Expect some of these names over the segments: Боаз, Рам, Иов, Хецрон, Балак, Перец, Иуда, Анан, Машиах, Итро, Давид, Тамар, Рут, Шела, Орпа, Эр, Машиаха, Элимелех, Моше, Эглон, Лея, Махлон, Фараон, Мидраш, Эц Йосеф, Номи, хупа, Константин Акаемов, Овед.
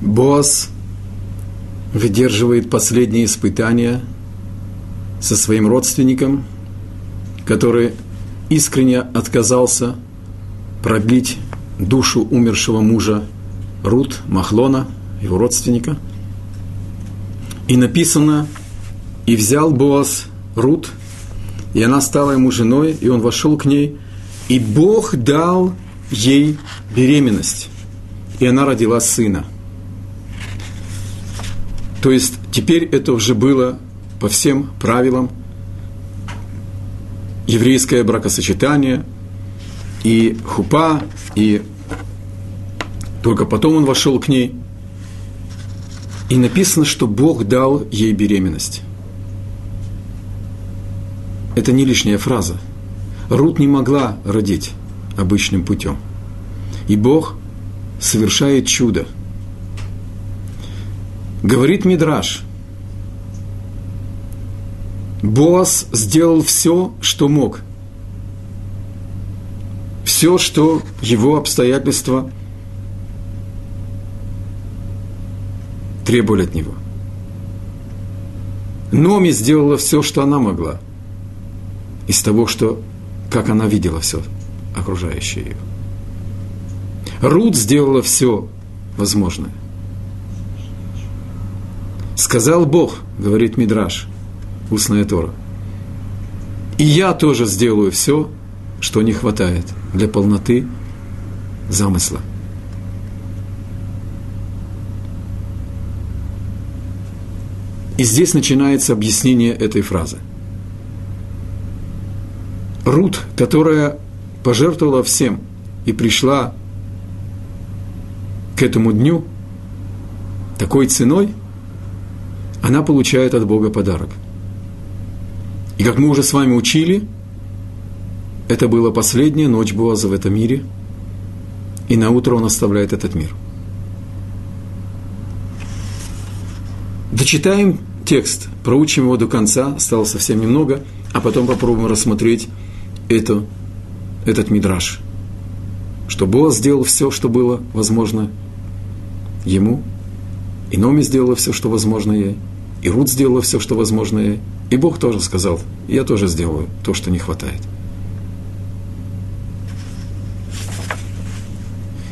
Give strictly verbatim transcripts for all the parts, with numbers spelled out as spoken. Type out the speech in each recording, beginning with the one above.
Боас выдерживает последние испытания со своим родственником, который искренне отказался продлить душу умершего мужа Рут, Махлона, его родственника. И написано: «И взял Боас Рут, и она стала ему женой, и он вошел к ней, и Бог дал ей беременность, и она родила сына». То есть теперь это уже было по всем правилам еврейское бракосочетание, и хупа, и только потом он вошел к ней. И написано, что Бог дал ей беременность. Это не лишняя фраза. Рут не могла родить обычным путем. И Бог совершает чудо. Говорит Мидраш: Боас сделал все, что мог. Все, что его обстоятельства требовали от него. Номи сделала все, что она могла, из того, что, как она видела все окружающее ее. Рут сделала все возможное. Сказал Бог, говорит Мидраш, устная Тора: «И я тоже сделаю все, что не хватает для полноты замысла». И здесь начинается объяснение этой фразы. Рут, которая пожертвовала всем и пришла к этому дню такой ценой, она получает от Бога подарок. И как мы уже с вами учили, это была последняя ночь Боаза в этом мире, и наутро он оставляет этот мир. Дочитаем текст, проучим его до конца, осталось совсем немного, а потом попробуем рассмотреть это, этот мидраш, что Боаз сделал все, что было возможно ему, и Номи сделала все, что возможно ей, и Рут сделала все, что возможно ей, и Бог тоже сказал: «Я тоже сделаю то, что не хватает».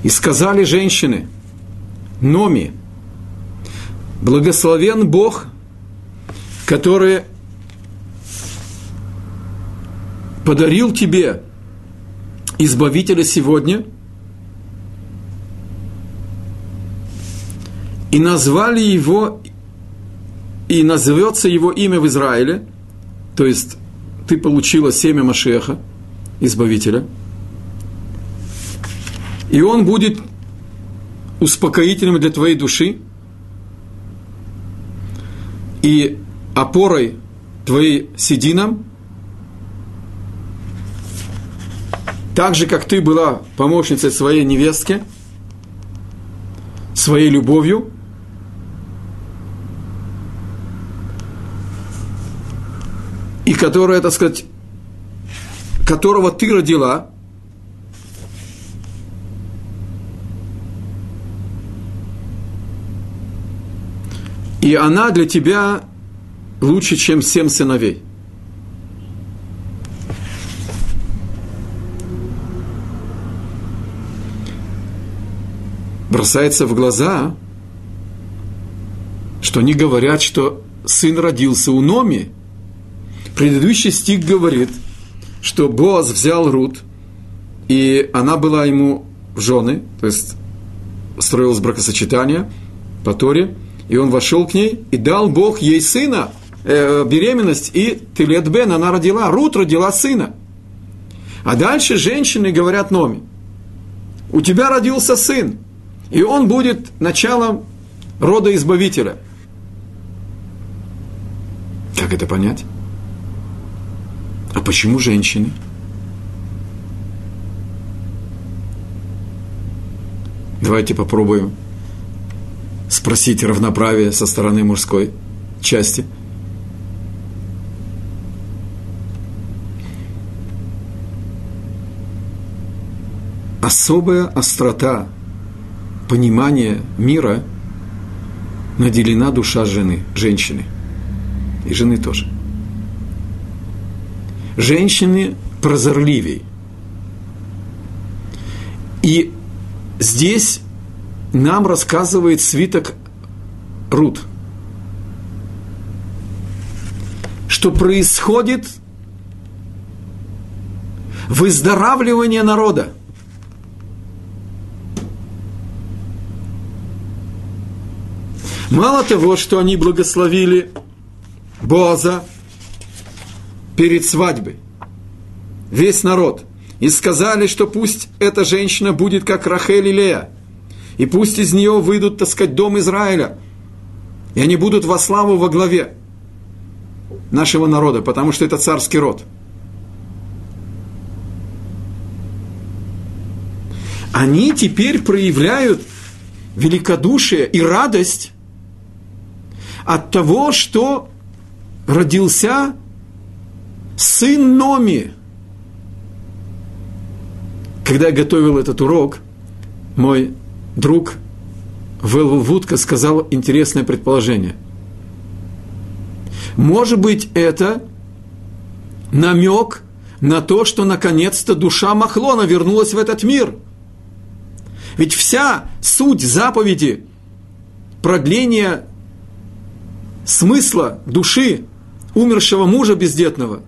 «И сказали женщины Номи: благословен Бог, который подарил тебе Избавителя сегодня». И назвали его, и назовется его имя в Израиле, то есть ты получила семя Машиаха, Избавителя, и он будет успокоителем для твоей души и опорой твоей сединам, так же, как ты была помощницей своей невестки, своей любовью. И которая, так сказать, которого ты родила, и она для тебя лучше, чем семь сыновей. Бросается в глаза, что они говорят, что сын родился у Номи. Предыдущий стих говорит, что Боаз взял Рут, и она была ему в жены, то есть строилось бракосочетание по Торе, и он вошел к ней, и дал Бог ей сына, э, беременность, и Телет Бен, она родила, Рут родила сына. А дальше женщины говорят Номи: у тебя родился сын, и он будет началом рода Избавителя. Как это понять? А почему женщины? Давайте попробуем спросить равноправие со стороны мужской части. Особая острота понимания мира наделена душа жены, женщины. И жены тоже. Женщины прозорливей. И здесь нам рассказывает свиток Рут, что происходит выздоравливание народа. Мало того, что они благословили Боаза перед свадьбой, весь народ, и сказали, что пусть эта женщина будет как Рахель и Лея, и пусть из нее выйдут, так сказать, дом Израиля, и они будут во славу во главе нашего народа, потому что это царский род. Они теперь проявляют великодушие и радость от того, что родился сын Номи. Когда я готовил этот урок, мой друг Вельвл Вудка сказал интересное предположение. Может быть, это намек на то, что наконец-то душа Махлона вернулась в этот мир. Ведь вся суть заповеди продления смысла души умершего мужа бездетного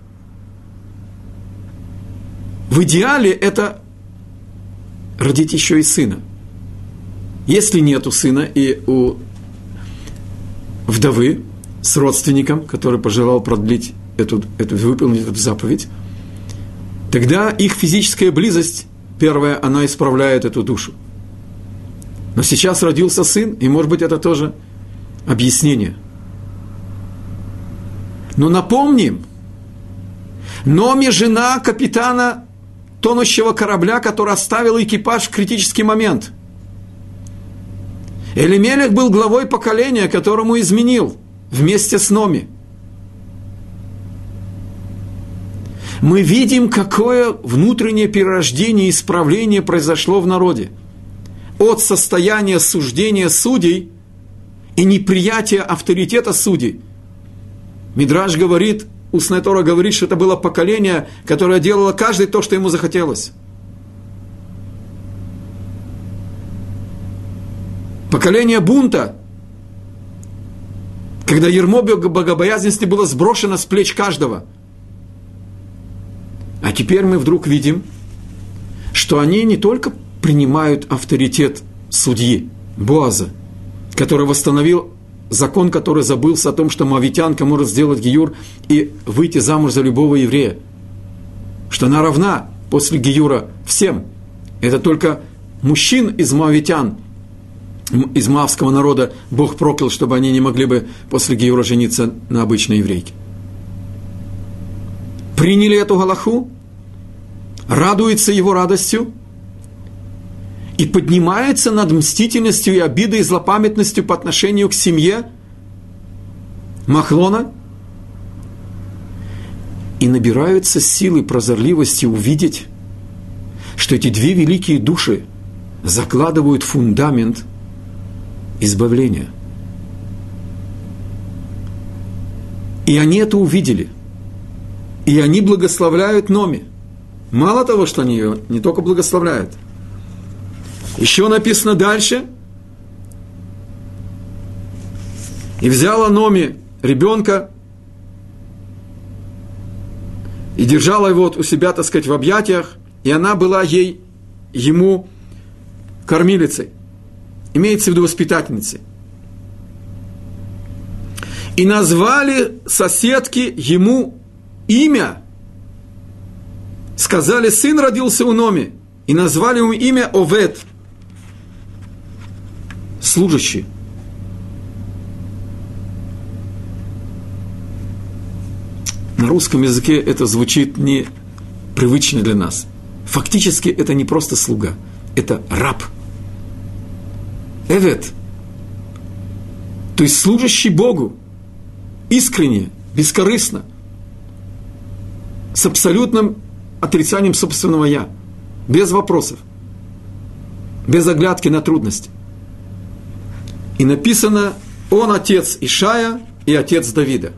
в идеале это родить еще и сына. Если нету сына и у вдовы с родственником, который пожелал продлить эту, эту выполнить эту заповедь, тогда их физическая близость, первая, она исправляет эту душу. Но сейчас родился сын, и, может быть, это тоже объяснение. Но напомним, Номи – жена капитана тонущего корабля, который оставил экипаж в критический момент. Элимелех был главой поколения, которому изменил вместе с Номи. Мы видим, какое внутреннее перерождение и исправление произошло в народе. От состояния суждения судей и неприятия авторитета судей. Мидраш говорит, устная Тора говорит, что это было поколение, которое делало каждый то, что ему захотелось. Поколение бунта, когда ярмо богобоязненности было сброшено с плеч каждого. А теперь мы вдруг видим, что они не только принимают авторитет судьи Боаза, который восстановил закон, который забылся о том, что моавитянка может сделать гиюр и выйти замуж за любого еврея, что она равна после гиюра всем. Это только мужчин из моавитян, из моавского народа Бог проклял, чтобы они не могли бы после гиюра жениться на обычной еврейке. Приняли эту галаху, радуется его радостью и поднимается над мстительностью и обидой и злопамятностью по отношению к семье Махлона и набираются силы прозорливости увидеть, что эти две великие души закладывают фундамент избавления. И они это увидели. И они благословляют Номи. Мало того, что они ее не только благословляют. Еще написано дальше. И взяла Номи ребенка и держала его у себя, так сказать, в объятиях, и она была ей, ему кормилицей. Имеется в виду воспитательницей. И назвали соседки ему имя, сказали, сын родился у Номи, и назвали ему имя Овед, служащий. На русском языке это звучит не привычно для нас. Фактически это не просто слуга, это раб. Овед, то есть служащий Богу, искренне, бескорыстно, с абсолютным отрицанием собственного «я», без вопросов, без оглядки на трудности. И написано Он отец Ишая и отец Давида.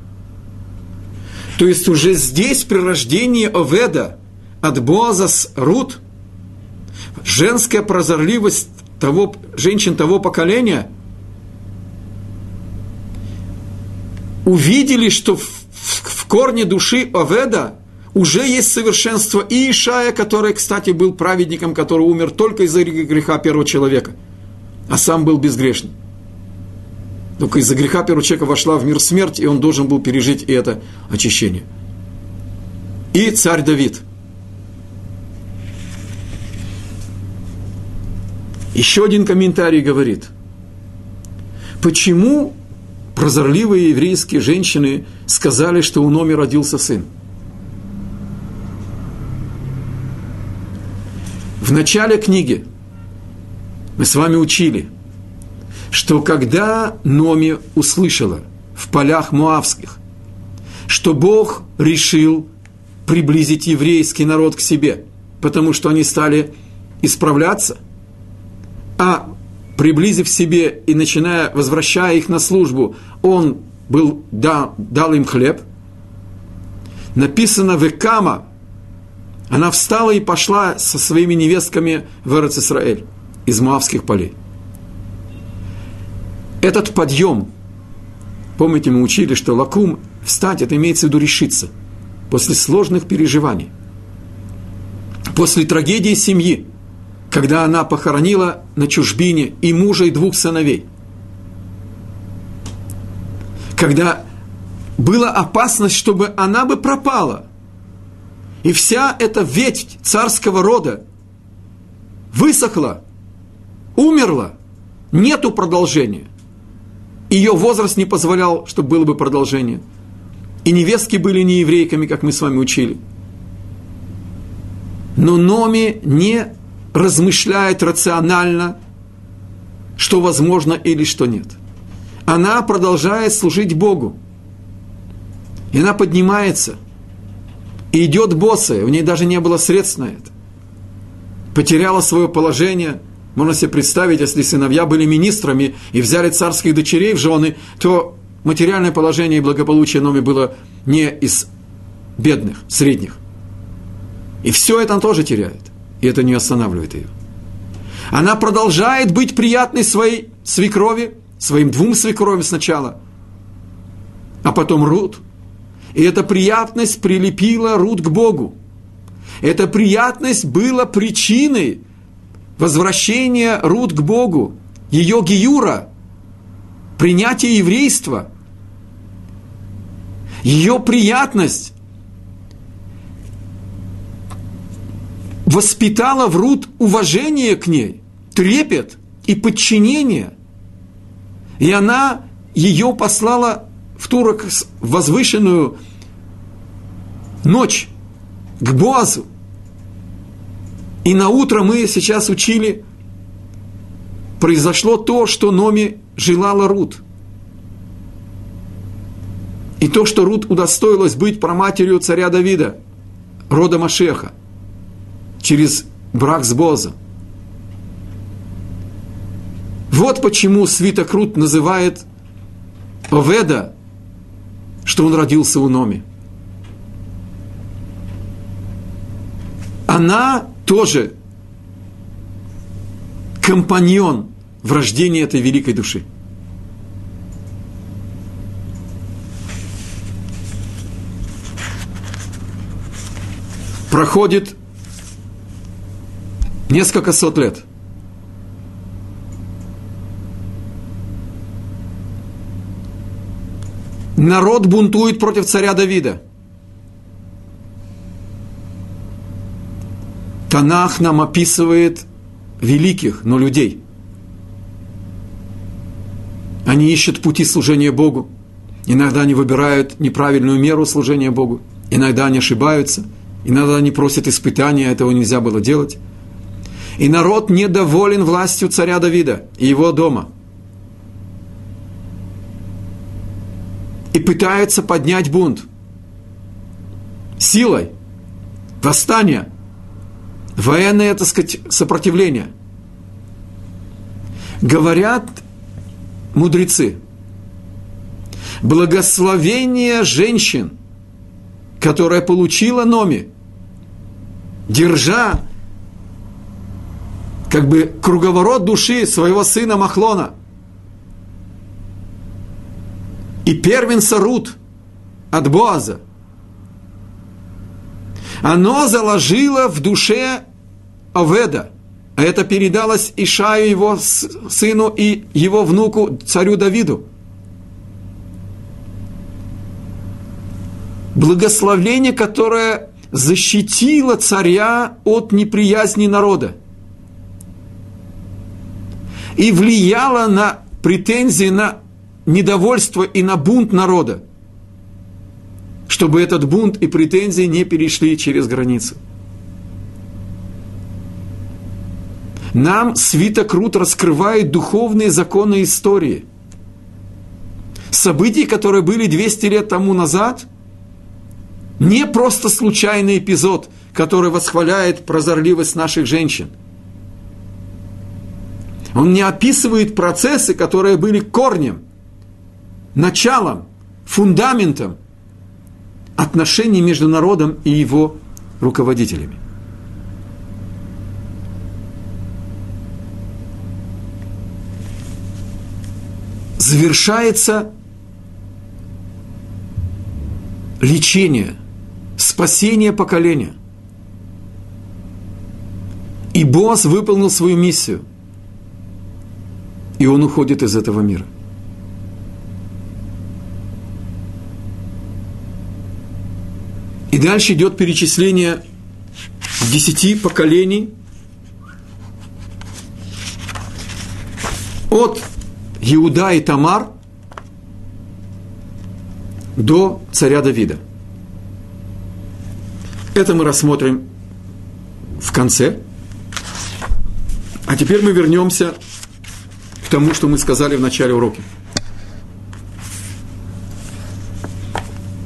То есть уже здесь при рождении Оведа от Боаза с Рут женская прозорливость того, женщин того поколения увидели, что в, в корне души Оведа уже есть совершенство и Ишая, который, кстати, был праведником, который умер только из-за греха первого человека, а сам был безгрешным. Только из-за греха первого человека вошла в мир смерть, и он должен был пережить и это очищение. И царь Давид. Еще один комментарий говорит, почему прозорливые еврейские женщины сказали, что у Номи родился сын? В начале книги мы с вами учили, что когда Номи услышала в полях Моавских, что Бог решил приблизить еврейский народ к себе, потому что они стали исправляться, а приблизив себе и начиная, возвращая их на службу, он был, да, дал им хлеб, написано «Векама», она встала и пошла со своими невестками в Эрец-Исраэль из Моавских полей. Этот подъем, помните, мы учили, что лакум, встать, это имеется в виду решиться, после сложных переживаний, после трагедии семьи, когда она похоронила на чужбине и мужа, и двух сыновей, когда была опасность, чтобы она бы пропала, и вся эта ветвь царского рода высохла, умерла, нету продолжения. Ее возраст не позволял, чтобы было бы продолжение. И невестки были не еврейками, как мы с вами учили. Но Номи не размышляет рационально, что возможно или что нет. Она продолжает служить Богу. И она поднимается. И идет босая. У нее даже не было средств на это. Потеряла свое положение. Можно себе представить, если сыновья были министрами и взяли царских дочерей в жены, то материальное положение и благополучие Номи было не из бедных, средних. И все это она тоже теряет. И это не останавливает ее. Она продолжает быть приятной своей свекрови, своим двум свекровям сначала, а потом Рут. И эта приятность прилепила Рут к Богу. Эта приятность была причиной возвращение Рут к Богу, ее гиюра, принятие еврейства, ее приятность воспитала в Рут уважение к ней, трепет и подчинение. И она ее послала в ту возвышенную ночь к Боазу. И на утро мы сейчас учили, произошло то, что Номи желала Рут. И то, что Рут удостоилась быть праматерью царя Давида, рода Машиаха, через брак с Боазом. Вот почему свиток Рут называет Оведа, что он родился у Номи. Она тоже компаньон в рождении этой великой души. Проходит несколько сот лет. Народ бунтует против царя Давида. Танах нам описывает великих, но людей. Они ищут пути служения Богу. Иногда они выбирают неправильную меру служения Богу. Иногда они ошибаются. Иногда они просят испытания, этого нельзя было делать. И народ недоволен властью царя Давида и его дома. И пытается поднять бунт. Силой. Восстание. Военное, так сказать, сопротивление. Говорят мудрецы, благословение женщин, которая получила Номи, держа как бы круговорот души своего сына Махлона и первенца Рут от Боаза. Оно заложило в душе Оведа, а это передалось Ишаю, его сыну, и его внуку, царю Давиду. Благословение, которое защитило царя от неприязни народа и влияло на претензии, на недовольство и на бунт народа, чтобы этот бунт и претензии не перешли через границы. Нам свиток Рут раскрывает духовные законы истории. События, которые были двести лет тому назад, не просто случайный эпизод, который восхваляет прозорливость наших женщин. Он не описывает процессы, которые были корнем, началом, фундаментом отношений между народом и его руководителями. Завершается лечение, спасение поколения. И Боас выполнил свою миссию. И он уходит из этого мира. И дальше идет перечисление десяти поколений от Иуда и Тамар до царя Давида. Это мы рассмотрим в конце. А теперь мы вернемся к тому, что мы сказали в начале урока.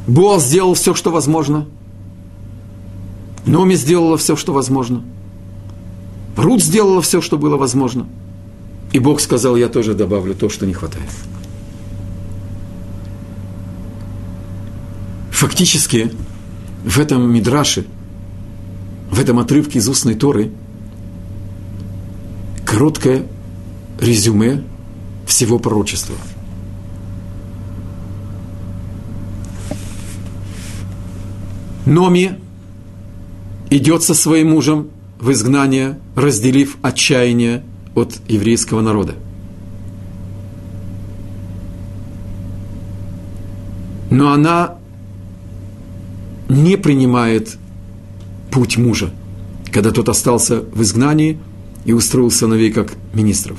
Боас сделал все, что возможно. Номи сделала все, что возможно. Рут сделала все, что было возможно. И Бог сказал: я тоже добавлю то, что не хватает. Фактически, в этом мидраше, в этом отрывке из устной Торы, короткое резюме всего пророчества. Номи идет со своим мужем в изгнание, разделив отчаяние от еврейского народа. Но она не принимает путь мужа, когда тот остался в изгнании и устроил сыновей как министров.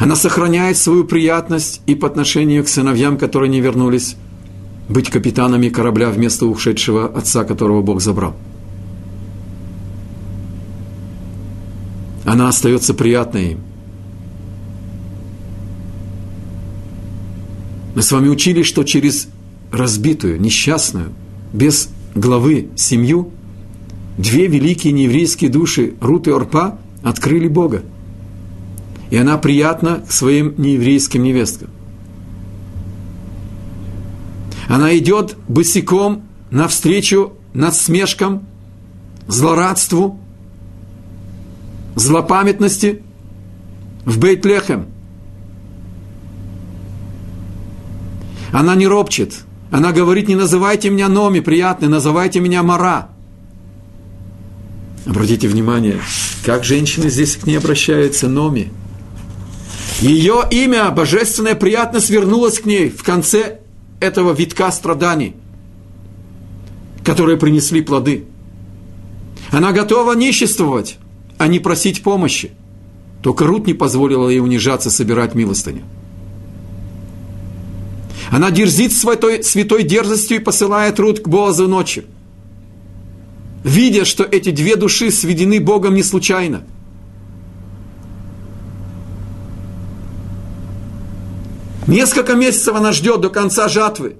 Она сохраняет свою приятность и по отношению к сыновьям, которые не вернулись, быть капитанами корабля вместо ушедшего отца, которого Бог забрал. Она остается приятной им. Мы с вами учили, что через разбитую, несчастную, без главы семью две великие нееврейские души, Рут и Орпа, открыли Бога. И она приятна своим нееврейским невесткам. Она идет босиком навстречу насмешкам, злорадству, злопамятности в Бейт-Лехем. Она не ропчет. Она говорит: не называйте меня Номи, приятный, называйте меня Мара. Обратите внимание, как женщины здесь к ней обращаются: Номи. Ее имя, божественное, приятно свернулось к ней в конце этого витка страданий, которые принесли плоды. Она готова ниществовать, а не просить помощи. Только Рут не позволила ей унижаться, собирать милостыню. Она дерзит святой, святой дерзостью и посылает Рут к Боазу ночью, видя, что эти две души сведены Богом не случайно. Несколько месяцев она ждет до конца жатвы.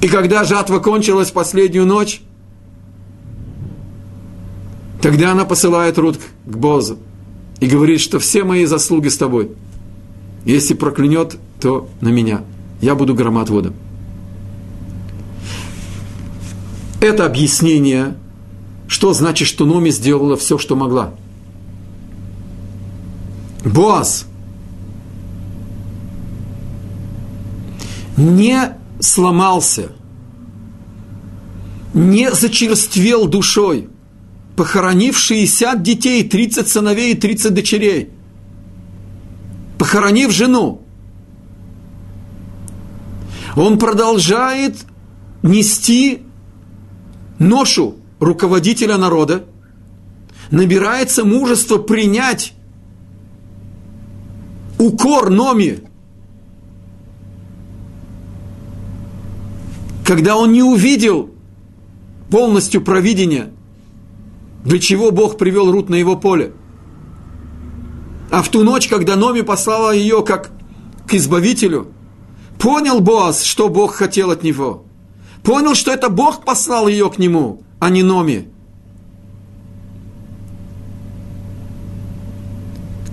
И когда жатва кончилась в последнюю ночь, тогда она посылает Рут к Боазу и говорит, что все мои заслуги с тобой. Если проклянет, то на меня. Я буду громоотводом. Это объяснение, что значит, что Номи сделала все, что могла. Боас не сломался, не зачерствел душой, похоронив шестьдесят детей, тридцать сыновей и тридцать дочерей, похоронив жену. Он продолжает нести ношу руководителя народа, набирается мужества принять укор Номи, когда он не увидел полностью провидения, для чего Бог привел Рут на его поле. А в ту ночь, когда Номи послала ее как к избавителю, понял Боас, что Бог хотел от него. Понял, что это Бог послал ее к нему, а не Номи.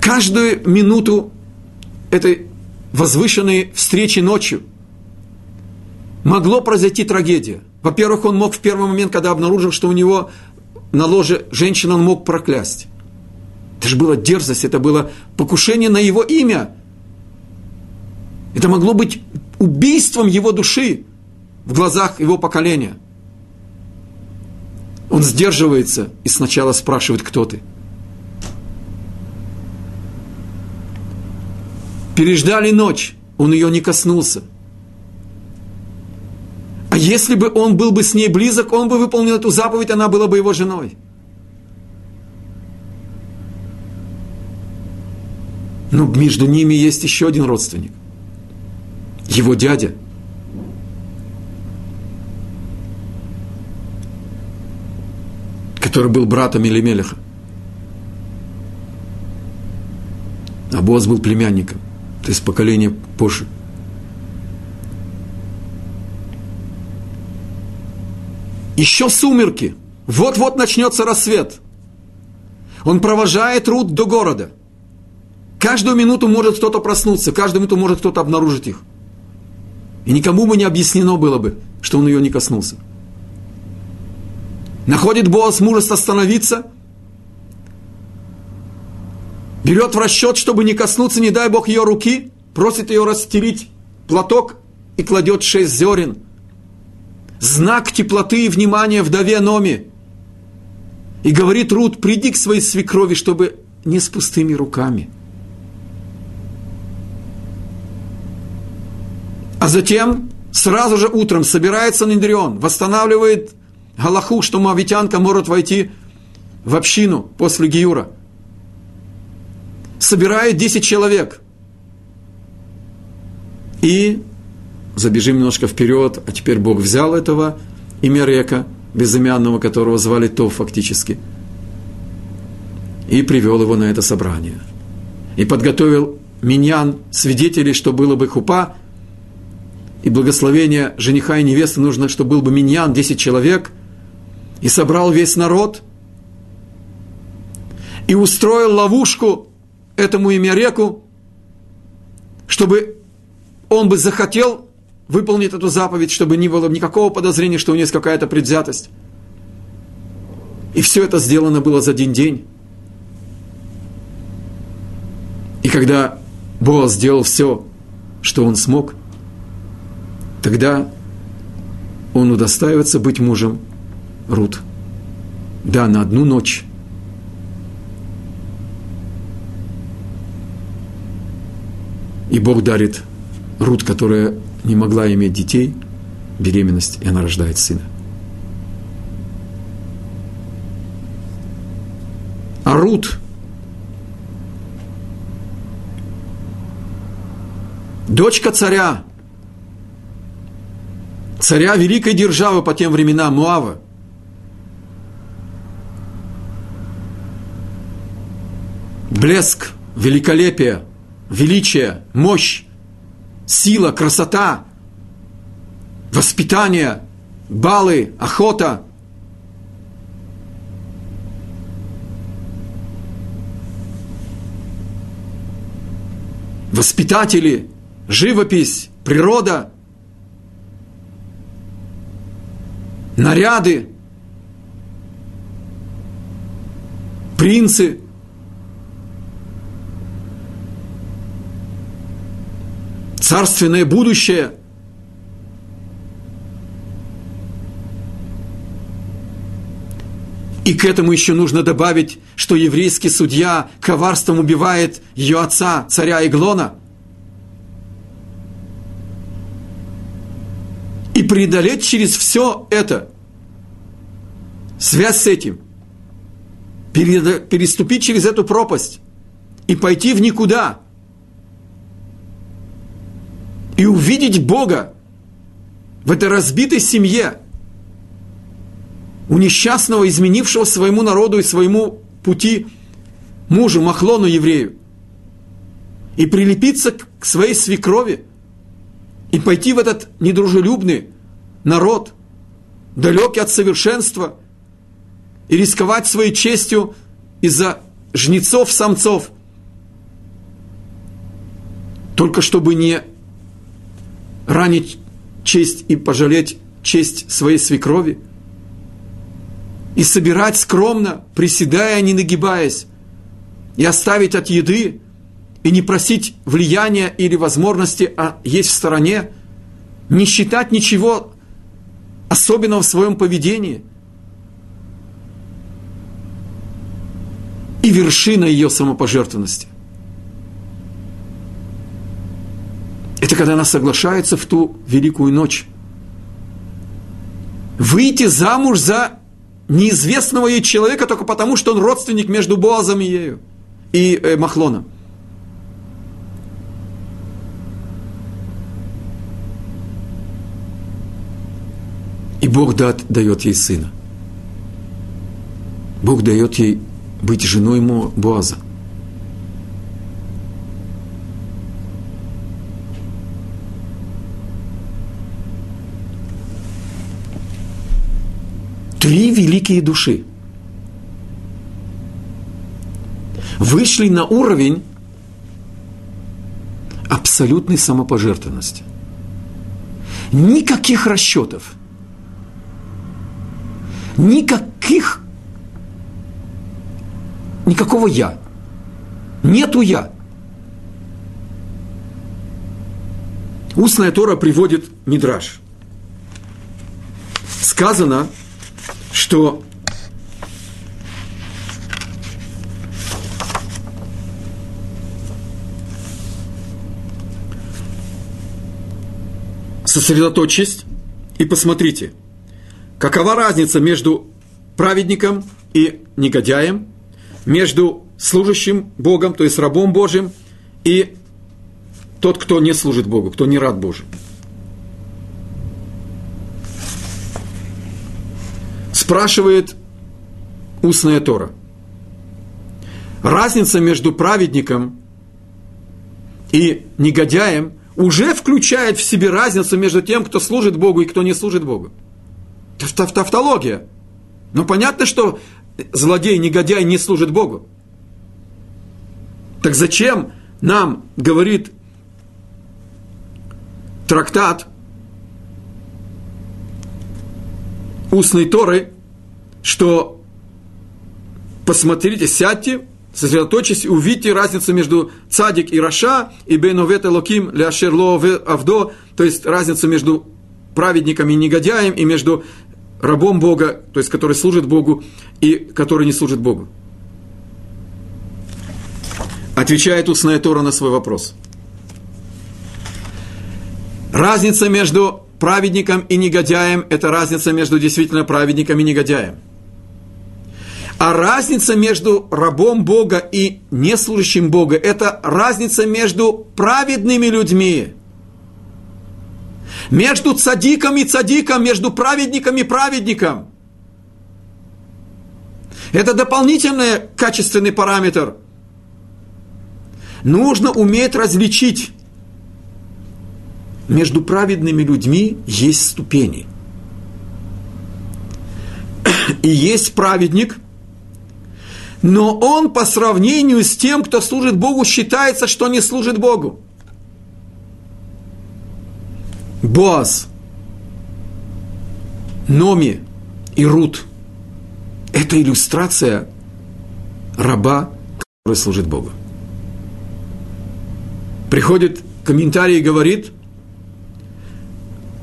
Каждую минуту этой возвышенной встречи ночью могло произойти трагедия. Во-первых, он мог в первый момент, когда обнаружил, что у него на ложе женщина, он мог проклясть. Это же была дерзость, это было покушение на его имя. Это могло быть убийством его души в глазах его поколения. Он сдерживается и сначала спрашивает, кто ты. Переждали ночь, он ее не коснулся. А если бы он был бы с ней близок, он бы выполнил эту заповедь, она была бы его женой. Но между ними есть еще один родственник. Его дядя. Который был братом Элимелеха. А Боас был племянником. То есть поколение позже. Еще сумерки. Вот-вот начнется рассвет. Он провожает Рут до города. Каждую минуту может кто-то проснуться. Каждую минуту может кто-то обнаружить их. И никому бы не объяснено было бы, что он ее не коснулся. Находит Боас мужество остановиться. Берет в расчет, чтобы не коснуться, не дай Бог, ее руки. Просит ее расстелить платок и кладет шесть зерен. Знак теплоты и внимания вдове Номи. И говорит Рут, приди к своей свекрови, чтобы не с пустыми руками. А затем, сразу же утром, собирается Ниндрион, восстанавливает галаху, что моавитянка может войти в общину после гиюра. Собирает десять человек. И, забежим немножко вперед, а теперь Бог взял этого Имерека, безымянного, которого звали Тов фактически, и привел его на это собрание. И подготовил миньян свидетелей, что было бы хупа, и благословение жениха и невесты нужно, чтобы был бы миньян, десять человек, и собрал весь народ, и устроил ловушку этому Имереку, чтобы он бы захотел выполнить эту заповедь, чтобы не было никакого подозрения, что у него есть какая-то предвзятость. И все это сделано было за один день. И когда Боас сделал все, что он смог, тогда он удостаивается быть мужем Рут. Да, на одну ночь. И Бог дарит Рут, которая не могла иметь детей, беременность, и она рождает сына. А Рут – дочка царя, царя великой державы по тем временам Моава. Блеск, великолепие, величие, мощь, сила, красота, воспитание, балы, охота. воспитатели, живопись, природа, наряды, принцы. Царственное будущее. И к этому еще нужно добавить, что еврейский судья коварством убивает ее отца, царя Эглона. И преодолеть через все это, связь с этим, переступить через эту пропасть и пойти в никуда, и увидеть Бога в этой разбитой семье, у несчастного, изменившего своему народу и своему пути мужу, Махлону, еврею, и прилепиться к своей свекрови, и пойти в этот недружелюбный народ, далекий от совершенства, и рисковать своей честью из-за жнецов-самцов, только чтобы не ранить честь и пожалеть честь своей свекрови, и собирать скромно, приседая, не нагибаясь, и оставить от еды, и не просить влияния или возможности, а есть в стороне, не считать ничего особенного в своем поведении. И вершина ее самопожертвенности — это когда она соглашается в ту великую ночь выйти замуж за неизвестного ей человека только потому, что он родственник между Боазом и ею, и э, Махлоном. И Бог да, дает ей сына. Бог дает ей быть женой ему Боаза. Три великие души вышли на уровень абсолютной самопожертвенности. Никаких расчетов, никаких, никакого «я». Нету «я». Устная Тора приводит мидраш. Сказано, что сосредоточьтесь и посмотрите, какова разница между праведником и негодяем, между служащим Богом, то есть рабом Божьим, и тот, кто не служит Богу, кто не раб Божий. Спрашивает устная Тора. Разница между праведником и негодяем уже включает в себе разницу между тем, кто служит Богу и кто не служит Богу. Это тавтология. Но понятно, что злодей, негодяй не служит Богу. Так зачем нам говорит трактат устной Торы, что посмотрите, сядьте, сосредоточьтесь, увидите разницу между цадик и раша, и бен овед элоким леашер ло авдо, то есть разницу между праведником и негодяем, и между рабом Бога, то есть который служит Богу, и который не служит Богу. Отвечает устная Тора на свой вопрос. Разница между праведником и негодяем – это разница между действительно праведником и негодяем. А разница между рабом Бога и неслужащим Бога – это разница между праведными людьми. Между цадиком и цадиком, между праведником и праведником. Это дополнительный качественный параметр. Нужно уметь различить. Между праведными людьми есть ступени. И есть праведник, но он по сравнению с тем, кто служит Богу, считается, что не служит Богу. Боас, Номи и Рут – это иллюстрация раба, который служит Богу. Приходит комментарий и говорит,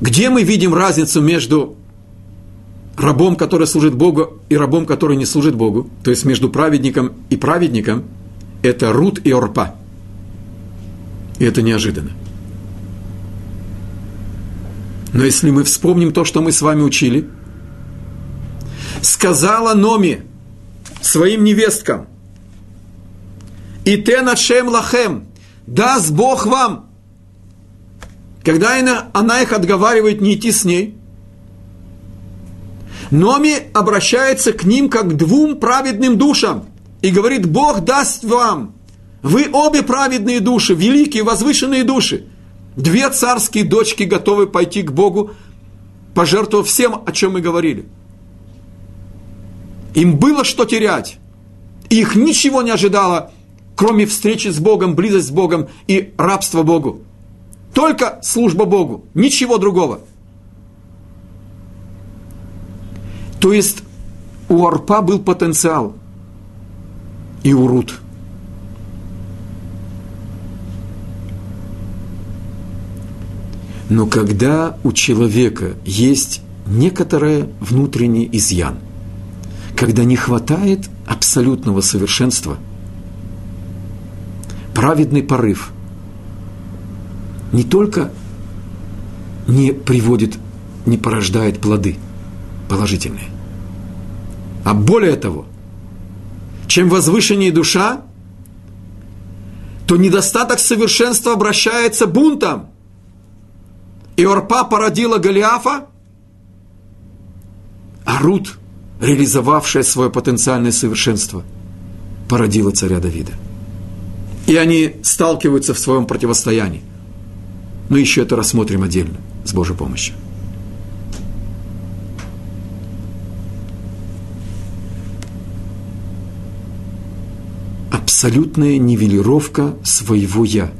где мы видим разницу между рабом, который служит Богу, и рабом, который не служит Богу, то есть между праведником и праведником, это Рут и Орпа. И это неожиданно. Но если мы вспомним то, что мы с вами учили, сказала Номи своим невесткам, «Итен Ашем лахем, даст Бог вам». Когда она их отговаривает не идти с ней, Номи обращается к ним как к двум праведным душам и говорит, «Бог даст вам, вы обе праведные души, великие, возвышенные души». Две царские дочки готовы пойти к Богу, пожертвовав всем, о чем мы говорили. Им было что терять. И их ничего не ожидало, кроме встречи с Богом, близость с Богом и рабства Богу. Только служба Богу, ничего другого. То есть у Орпа был потенциал. И у Рут. Но когда у человека есть некоторый внутренний изъян, когда не хватает абсолютного совершенства, праведный порыв не только не приводит, не порождает плоды положительные, а более того, чем возвышеннее душа, то недостаток совершенства обращается бунтом. И Орпа породила Голиафа, а Рут, реализовавшая свое потенциальное совершенство, породила царя Давида. И они сталкиваются в своем противостоянии. Но еще это рассмотрим отдельно, с Божьей помощью. Абсолютная нивелировка своего «я».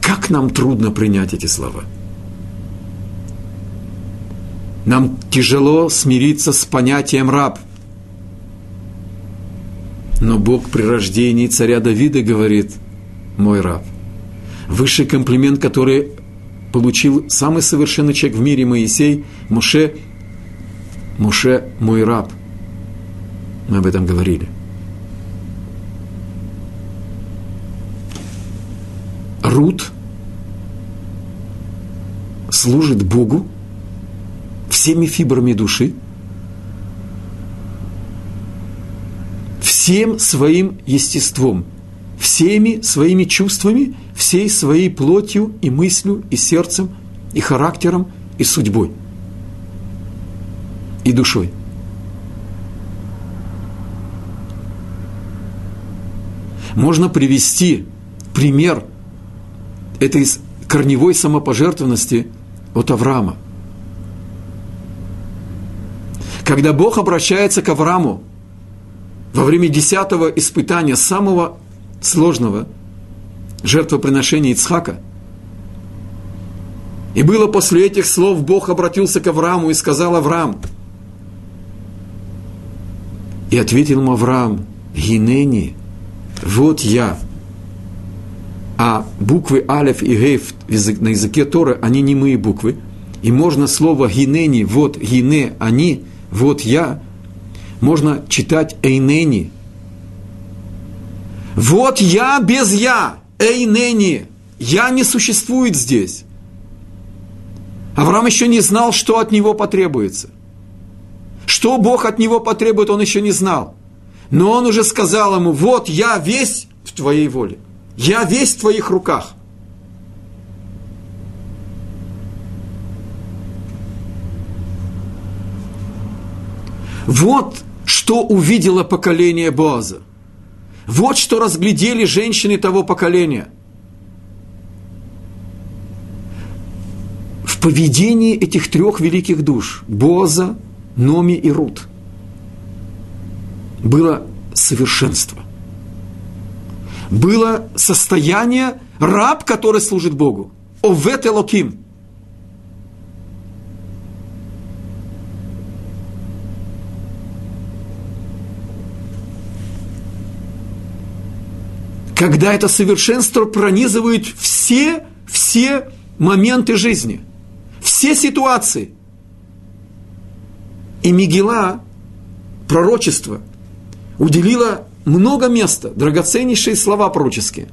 Как нам трудно принять эти слова. Нам тяжело смириться с понятием раб. Но Бог при рождении царя Давида говорит, мой раб. Высший комплимент, который получил самый совершенный человек в мире, Моисей, Моше, Моше, мой раб. Мы об этом говорили. Рут служит Богу всеми фибрами души, всем своим естеством, всеми своими чувствами, всей своей плотью и мыслью, и сердцем, и характером, и судьбой, и душой. Можно привести пример. Это из корневой самопожертвованности от Авраама. Когда Бог обращается к Аврааму во время десятого испытания самого сложного жертвоприношения Ицхака, и было после этих слов, Бог обратился к Аврааму и сказал Авраам, и ответил ему Авраам, «Гинени, вот я». А буквы алеф и гейф на языке Торы, они немые буквы. И можно слово «гинени», «вот гине», «они», «вот я», можно читать «эйнени». «Вот я без я», «эйнени», «я» не существует здесь. Авраам еще не знал, что от него потребуется. Что Бог от него потребует, он еще не знал. Но он уже сказал ему, «Вот я весь в твоей воле». Я весь в твоих руках. Вот что увидело поколение Боаза. Вот что разглядели женщины того поколения. В поведении этих трех великих душ, Боаза, Номи и Рут, было совершенство. Было состояние раб, который служит Богу. Овед элоким. когда это совершенство пронизывает все, все моменты жизни, все ситуации. И Мегила, пророчество, уделила много места, драгоценнейшие слова пророческие,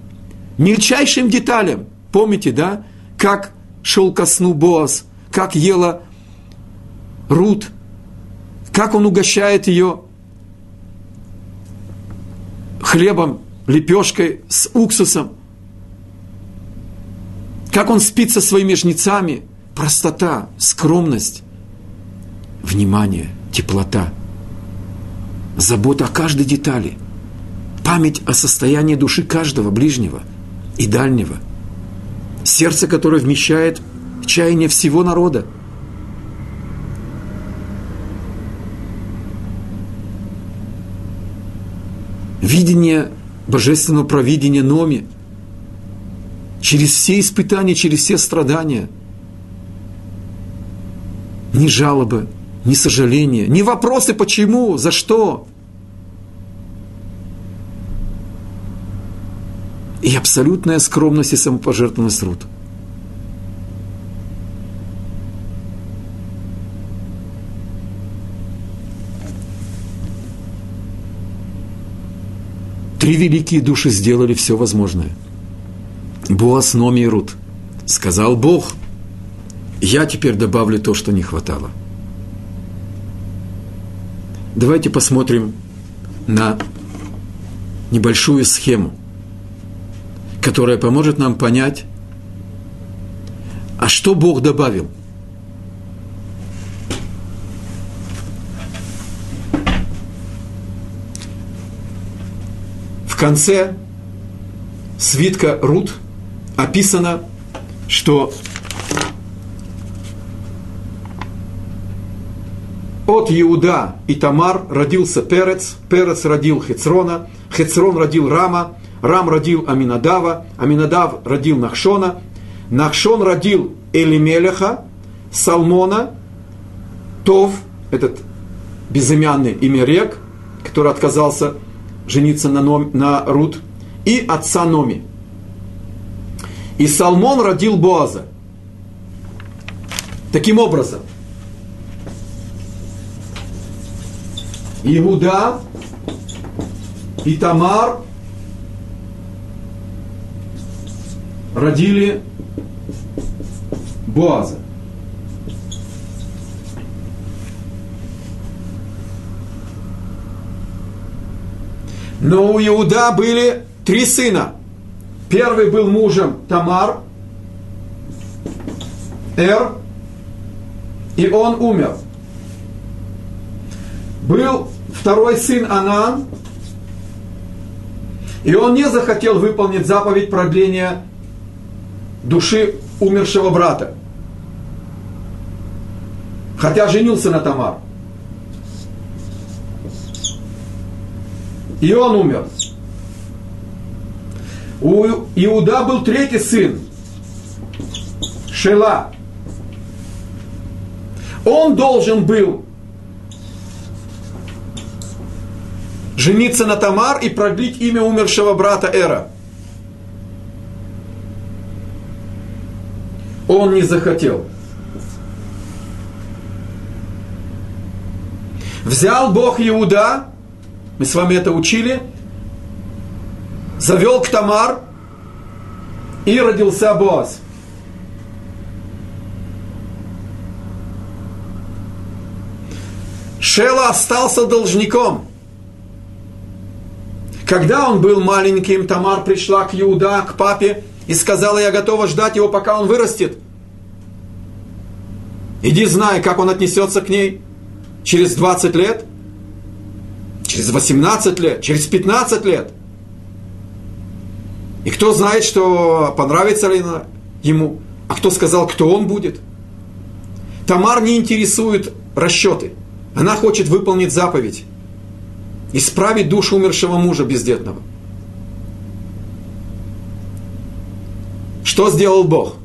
мельчайшим деталям. Помните, да, как шел ко сну Боас, как ела Рут, как он угощает ее хлебом, лепешкой с уксусом, как он спит со своими жнецами. Простота, скромность, внимание, теплота, забота о каждой детали, память о состоянии души каждого, ближнего и дальнего, сердце, которое вмещает чаяние всего народа. Видение божественного провидения Номи через все испытания, через все страдания. Ни жалобы, ни сожаления, ни вопросы почему, за что. И абсолютная скромность и самопожертвованность Рут. Три великие души сделали все возможное. Боас, Номи и Рут. Сказал Бог: я теперь добавлю то, что не хватало. Давайте посмотрим на небольшую схему, которая поможет нам понять, а что Бог добавил. В конце свитка Рут описано, что от Иуда и Тамар родился Перец, Перец родил Хецрона, Хецрон родил Рама, Рам родил Аминадава, Аминадав родил Нахшона, Нахшон родил Элимелеха, Салмона, Тов, этот безымянный имерек, который отказался жениться на, Ном, на Рут, и отца Номи. И Салмон родил Боаза. Таким образом, Иуда и Тамар родили Боаза. Но у Иуда были три сына. Первый был мужем Тамар, Эр, и он умер. Был второй сын Анан, и он не захотел выполнить заповедь продления души умершего брата, хотя женился на Тамар. И он умер. У Иуда был третий сын, Шела. Он должен был жениться на Тамар и продлить имя умершего брата Эра. Он не захотел. Взял Бог Иуда, мы с вами это учили, завел к Тамар, и родился Боаз. Шела остался должником. Когда он был маленьким, Тамар пришла к Иуда, к папе, и сказала: я готова ждать его, пока он вырастет. Иди, знай, как он отнесется к ней через двадцать лет, через восемнадцать лет, через пятнадцать лет. И кто знает, что понравится ли она ему, а кто сказал, кто он будет. Тамар не интересует расчеты. Она хочет выполнить заповедь, исправить душу умершего мужа бездетного. Что сделал Бог?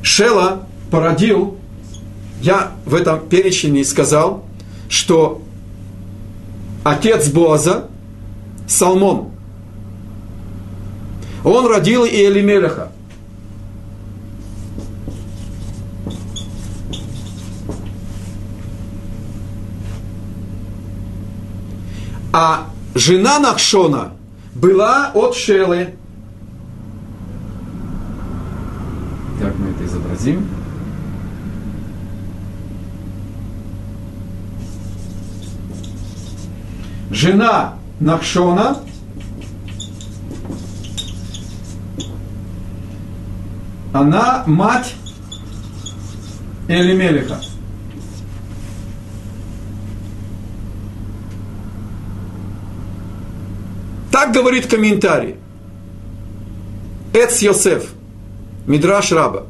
Шела породил, я в этом перечне сказал, что отец Боаза Салмон. Он родил и Элимелеха. А жена Нахшона была от Шелы. Как мы это изобразим? Жена Нахшона она мать Элимелеха. Так говорит комментарий. Эц Йосеф, Мидраш Раба.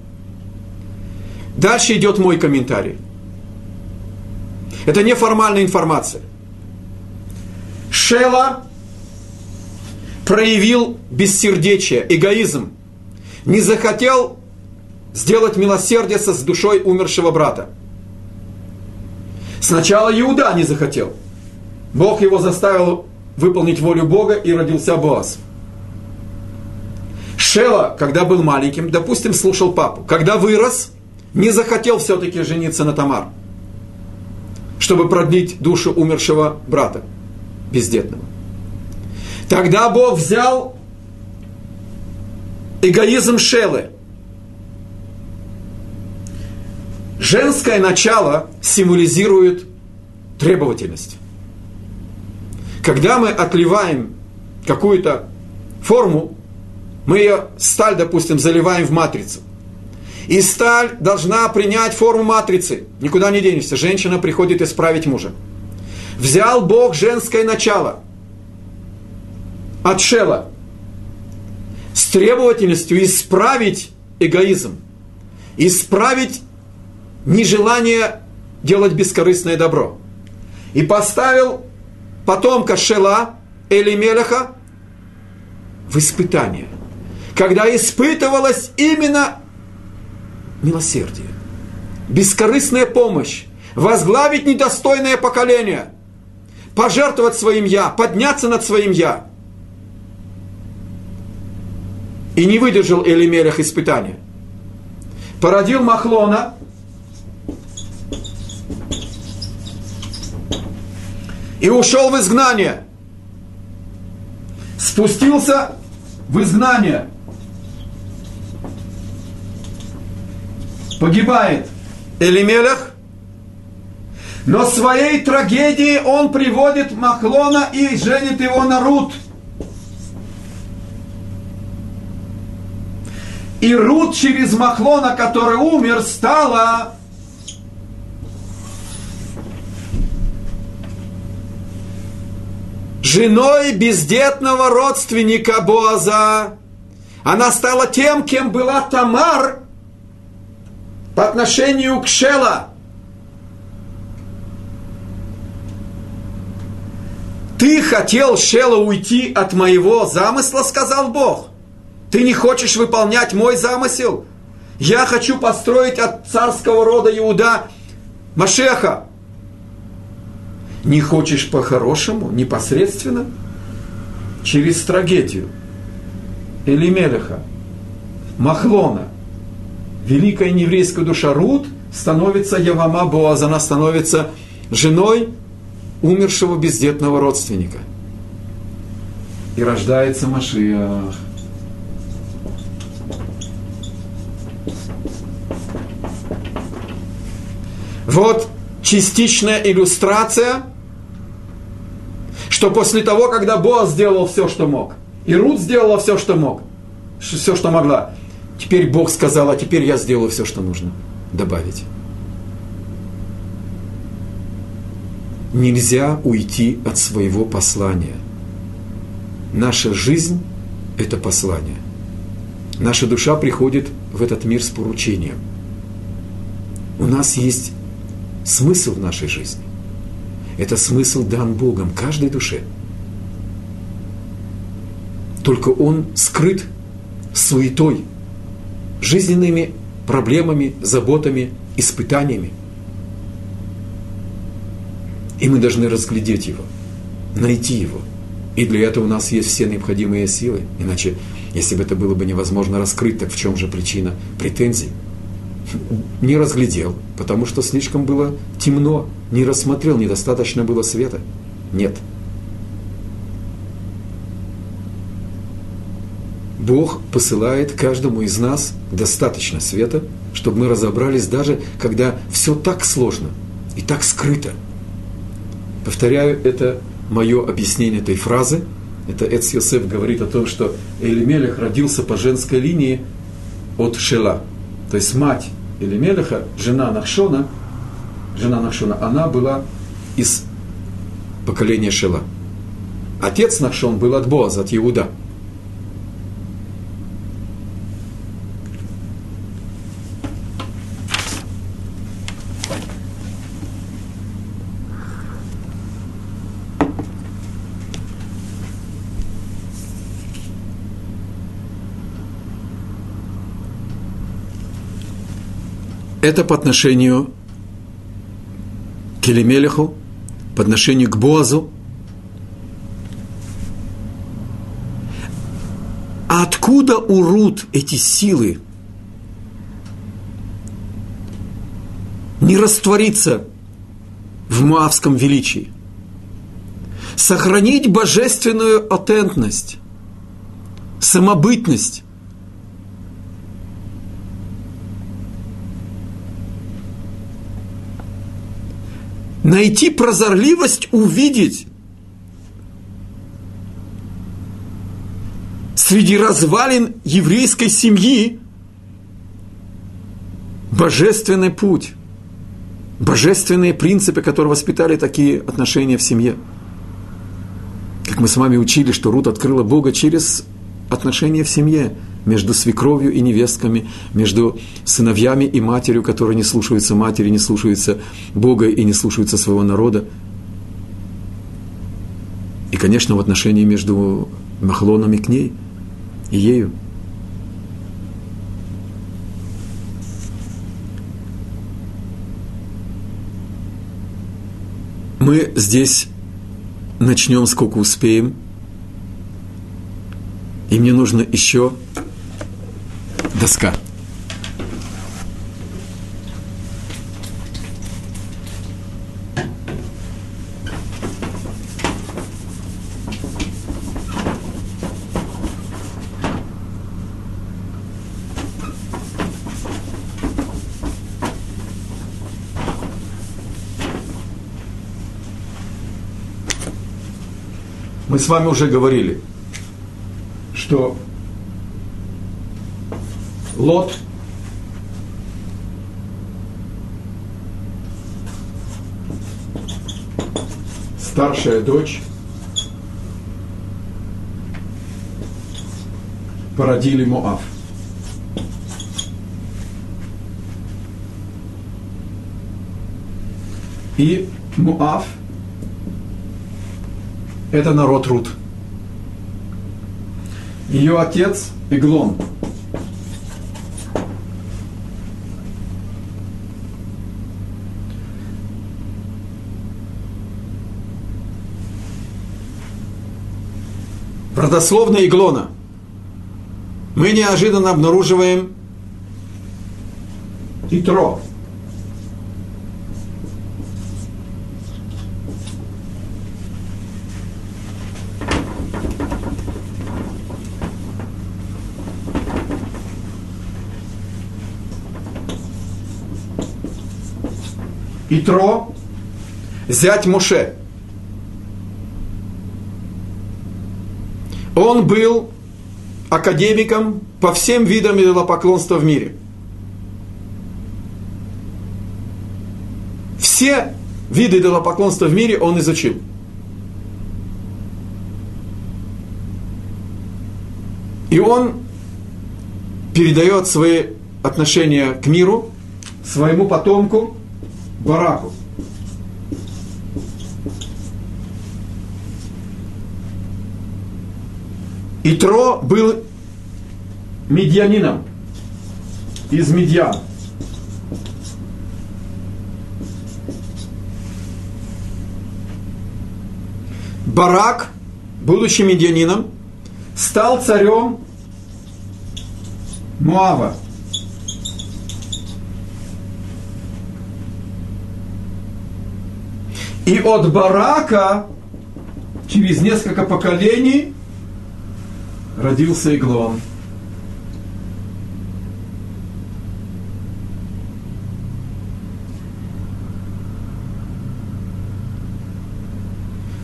Дальше идет мой комментарий. Это неформальная информация. Шела проявил бессердечие, эгоизм. Не захотел сделать милосердие с душой умершего брата. Сначала Иуда не захотел. Бог его заставил выполнить волю Бога, и родился Боас. Шела, когда был маленьким, допустим, слушал папу. Когда вырос, не захотел все-таки жениться на Тамар, чтобы продлить душу умершего брата бездетного. Тогда Бог взял эгоизм Шелы. Женское начало символизирует требовательность. Когда мы отливаем какую-то форму, мы ее, сталь, допустим, заливаем в матрицу. И сталь должна принять форму матрицы. Никуда не денешься. Женщина приходит исправить мужа. Взял Бог женское начало от Шела с требовательностью исправить эгоизм, исправить нежелание делать бескорыстное добро. И поставил потомка Шела, Элимелеха, в испытание, когда испытывалось именно милосердие, бескорыстная помощь, возглавить недостойное поколение, пожертвовать своим «я», подняться над своим «я». И не выдержал Элимелех испытания. Породил Махлона, и ушел в изгнание. Спустился в изгнание. Погибает Элимелех. Но своей трагедией он приводит Махлона и женит его на Рут. И Рут через Махлона, который умер, стала женой бездетного родственника Боаза. Она стала тем, кем была Тамар по отношению к Шела. «Ты хотел, Шела, уйти от моего замысла, — сказал Бог. Ты не хочешь выполнять мой замысел? Я хочу построить от царского рода Иуда Машиаха. Не хочешь по-хорошему, непосредственно, через трагедию Элимелеха, Махлона, великая нееврейская душа Рут становится Явама Боаз, она становится женой умершего бездетного родственника. И рождается Машиах. Вот частичная иллюстрация, что после того, когда Боас сделал все, что мог, и Рут сделала все, что мог, все, что могла, теперь Бог сказал, а теперь я сделаю все, что нужно добавить. Нельзя уйти от своего послания. Наша жизнь – это послание. Наша душа приходит в этот мир с поручением. У нас есть смысл в нашей жизни. Это смысл дан Богом каждой душе. Только он скрыт суетой, жизненными проблемами, заботами, испытаниями. И мы должны разглядеть его, найти его, И для этого у нас есть все необходимые силы. Иначе, если бы это было бы невозможно раскрыть, так в чем же причина претензий? Не разглядел, потому что слишком было темно. Не рассмотрел, недостаточно было света. Нет. Бог посылает каждому из нас достаточно света, чтобы мы разобрались даже, когда все так сложно и так скрыто. Повторяю, это мое объяснение этой фразы. Это Эц Йосеф говорит о том, что Элимелех родился по женской линии от Шела. То есть мать Элимелеха, жена Нахшона, жена Нахшона, она была из поколения Шела. Отец Нахшон был от Боаза, от Иуда. Это по отношению к Элимелеху, по отношению к Боазу. А откуда у Рут эти силы не раствориться в моавском величии? Сохранить божественную атентность, самобытность. Найти прозорливость, увидеть среди развалин еврейской семьи божественный путь, божественные принципы, которые воспитали такие отношения в семье. Как мы с вами учили, что Рут открыла Бога через отношения в семье, между свекровью и невестками, между сыновьями и матерью, которые не слушаются матери, не слушаются Бога и не слушаются своего народа. И, конечно, в отношении между Махлоном и к ней, и ею. Мы здесь начнем, сколько успеем. И мне нужно еще... доска. Мы с вами уже говорили, что Лот – старшая дочь, породили Моав. И Моав – это народ Рут. Ее отец – Эглон. Родословная Эглона. Мы неожиданно обнаруживаем Итро. Итро, зять Моше. Он был академиком по всем видам идолопоклонства в мире. Все виды идолопоклонства в мире он изучил. И он передает свои отношения к миру своему потомку Бараку. Итро был медьянином из Медьян. Барак будучи медианином, стал царем Моава. И от Барака через несколько поколений родился Эглон.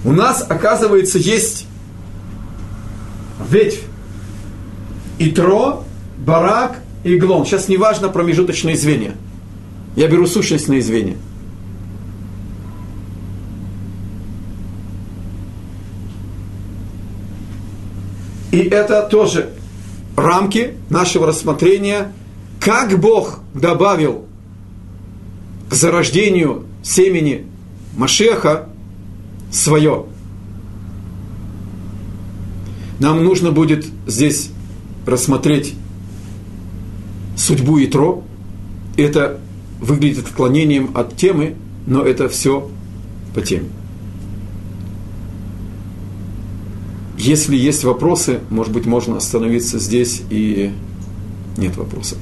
У нас, оказывается, есть ветвь Итро, Барак и Эглон. Сейчас не важно промежуточные звенья. Я беру сущностные звенья. И это тоже рамки нашего рассмотрения, как Бог добавил к зарождению семени Машиаха свое. Нам нужно будет здесь рассмотреть судьбу Итро. Это выглядит отклонением от темы, но это все по теме. Если есть вопросы, может быть, можно остановиться здесь, и нет вопросов.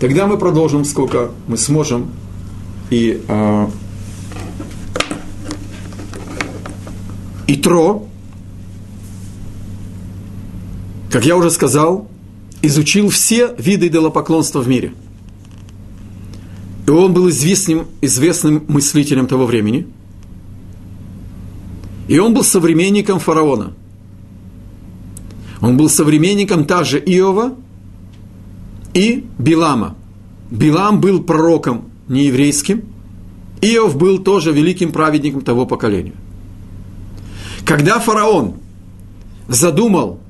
Тогда мы продолжим, сколько мы сможем, и э, Итро, как я уже сказал, изучил все виды идолопоклонства в мире. И он был известным, известным мыслителем того времени. И он был современником фараона. Он был современником также Иова и Билама. Билам был пророком нееврейским. Иов был тоже великим праведником того поколения. Когда фараон задумал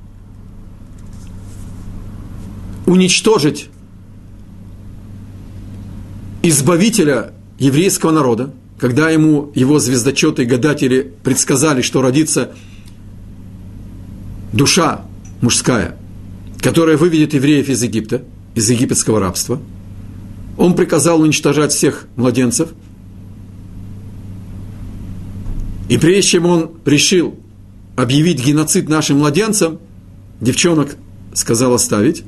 уничтожить избавителя еврейского народа, когда ему его звездочеты и гадатели предсказали, что родится душа мужская, которая выведет евреев из Египта, из египетского рабства. Он приказал уничтожать всех младенцев. И прежде чем он решил объявить геноцид нашим младенцам, девчонок сказал оставить.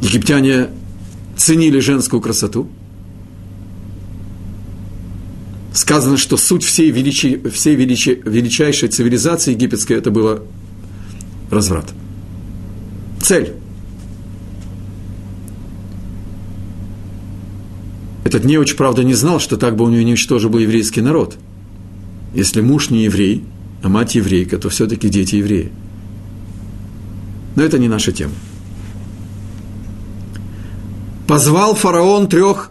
Египтяне ценили женскую красоту. Сказано, что суть всей, величи, всей величи, величайшей цивилизации египетской – это было разврат. Цель. Этот неуч, правда, не знал, что так бы у него уничтожил бы еврейский народ. Если муж не еврей, а мать еврейка, то все-таки дети евреи. Но это не наша тема. Позвал фараон трех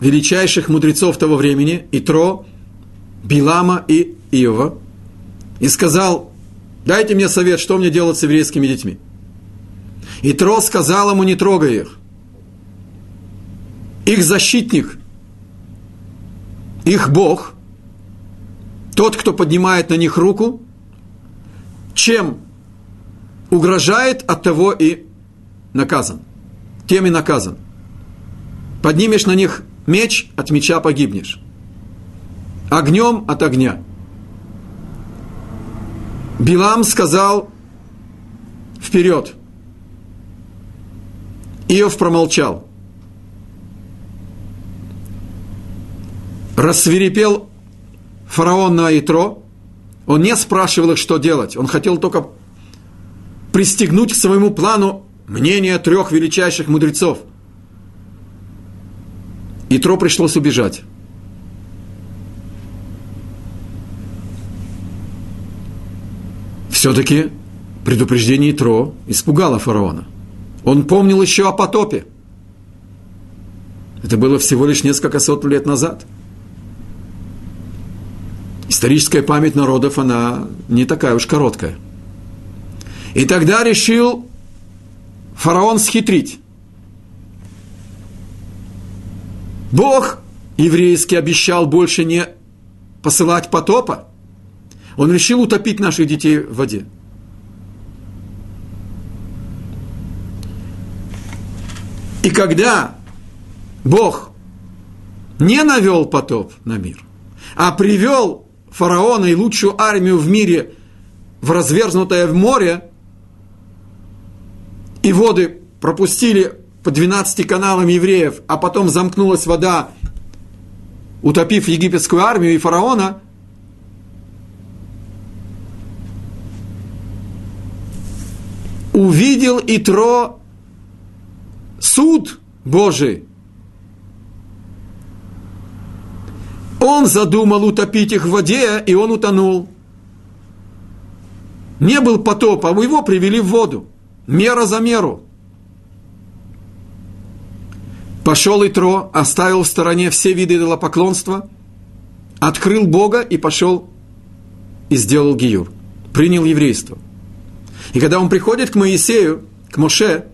величайших мудрецов того времени, Итро, Билама и Иова, и сказал: дайте мне совет, что мне делать с еврейскими детьми. Итро сказал ему: не трогай их. Их защитник, их Бог, тот, кто поднимает на них руку, чем угрожает, от того и наказан. Тем и наказан. Поднимешь на них меч, от меча погибнешь. Огнем от огня. Билам сказал: вперед. Иов промолчал. Рассвирепел фараон на Итро. Он не спрашивал их, что делать. Он хотел только пристегнуть к своему плану мнение трех величайших мудрецов. Итро пришлось убежать. Все-таки предупреждение Итро испугало фараона. Он помнил еще о потопе. Это было всего лишь несколько сот лет назад. Историческая память народов, она не такая уж короткая. И тогда решил фараон схитрить. Бог еврейский обещал больше не посылать потопа. Он решил утопить наших детей в воде. И когда Бог не навел потоп на мир, а привел фараона и лучшую армию в мире в разверзнутое в море, и воды пропустили по двенадцати каналам евреев, а потом замкнулась вода, утопив египетскую армию и фараона, увидел Итро суд Божий. Он задумал утопить их в воде, и он утонул. Не был потоп, а его привели в воду. Мера за меру. Пошел Итро, оставил в стороне все виды идолопоклонства, открыл Бога и пошел и сделал гиюр. Принял еврейство. И когда он приходит к Моисею, к Моше,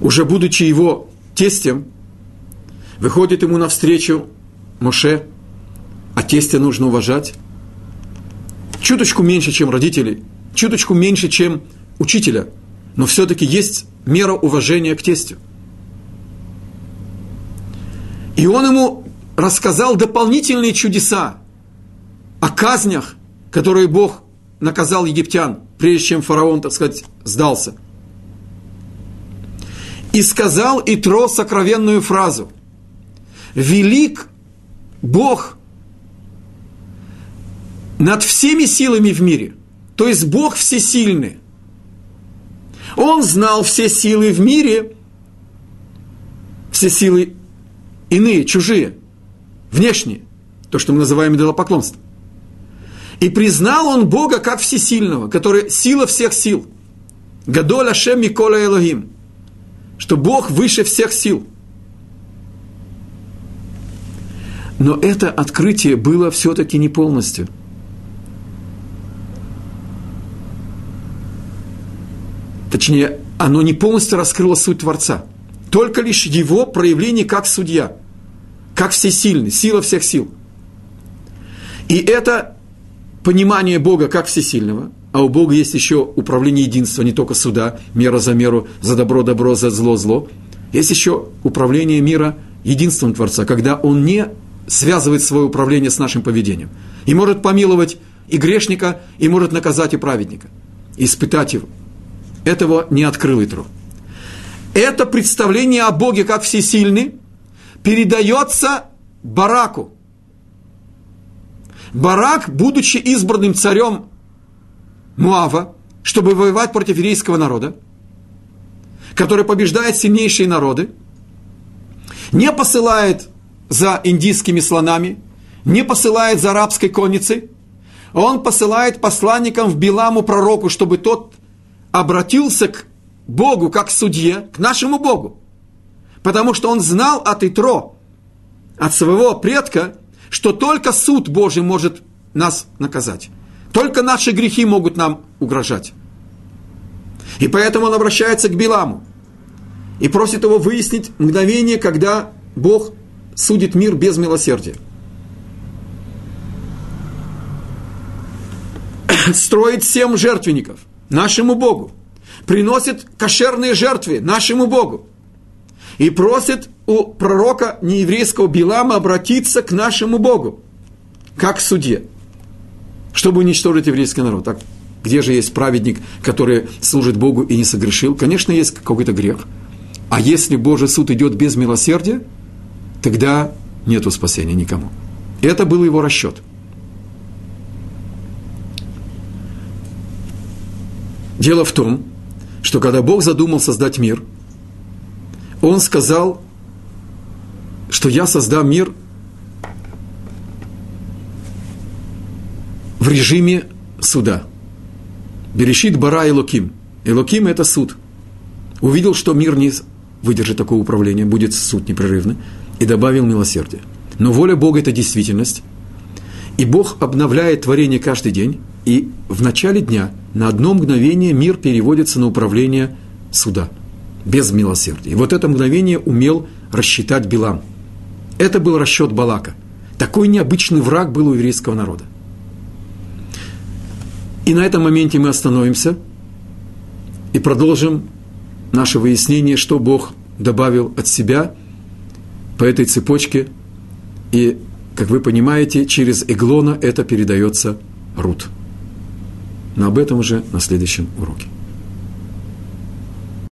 уже будучи его тестем, выходит ему навстречу Моше, а тестя нужно уважать. Чуточку меньше, чем родителей, чуточку меньше, чем учителя, но все-таки есть мера уважения к тестю. И он ему рассказал дополнительные чудеса о казнях, которые Бог наказал египтян, прежде чем фараон, так сказать, сдался. И сказал Итро сокровенную фразу: «Велик Бог над всеми силами в мире». То есть Бог всесильный. Он знал все силы в мире, все силы иные, чужие, внешние, то, что мы называем идолопоклонством. И признал он Бога как всесильного, который сила всех сил. Гадоль Ашем Микола Элогим. Что Бог выше всех сил. Но это открытие было все-таки не полностью. Точнее, оно не полностью раскрыло суть Творца. Только лишь его проявление как судья, как всесильный, сила всех сил. И это понимание Бога как всесильного, а у Бога есть еще управление единства, не только суда, мера за меру, за добро добро, за зло зло. Есть еще управление мира единством Творца, когда он не связывает свое управление с нашим поведением. И может помиловать и грешника, и может наказать и праведника, испытать его. Этого не открыл Итро. Это представление о Боге как всесильный передается Бараку. Барак, будучи избранным царем Муава, чтобы воевать против еврейского народа, который побеждает сильнейшие народы, не посылает за индийскими слонами, не посылает за арабской конницей, он посылает посланникам в Биламу пророку, чтобы тот обратился к Богу как к судье, к нашему Богу. Потому что он знал от Итро, от своего предка, что только суд Божий может нас наказать. Только наши грехи могут нам угрожать. И поэтому он обращается к Биламу и просит его выяснить мгновение, когда Бог судит мир без милосердия. Строит семь жертвенников нашему Богу. Приносит кошерные жертвы нашему Богу. И просит у пророка нееврейского Билама обратиться к нашему Богу, как к судье, чтобы уничтожить еврейский народ. Так, где же есть праведник, который служит Богу и не согрешил? Конечно, есть какой-то грех. А если Божий суд идет без милосердия, тогда нету спасения никому. Это был его расчет. Дело в том, что когда Бог задумал создать мир, Он сказал, что я создам мир в режиме суда. Берешит бара Элоким. Элоким – это суд. Увидел, что мир не выдержит такого управления, будет суд непрерывный, и добавил милосердие. Но воля Бога – это действительность. И Бог обновляет творение каждый день, и в начале дня на одно мгновение мир переводится на управление суда, без милосердия. И вот это мгновение умел рассчитать Билам. Это был расчет Балака. Такой необычный враг был у еврейского народа. И на этом моменте мы остановимся и продолжим наше выяснение, что Бог добавил от себя по этой цепочке и Как вы понимаете, через Эглона это передается Рут. Но об этом уже на следующем уроке.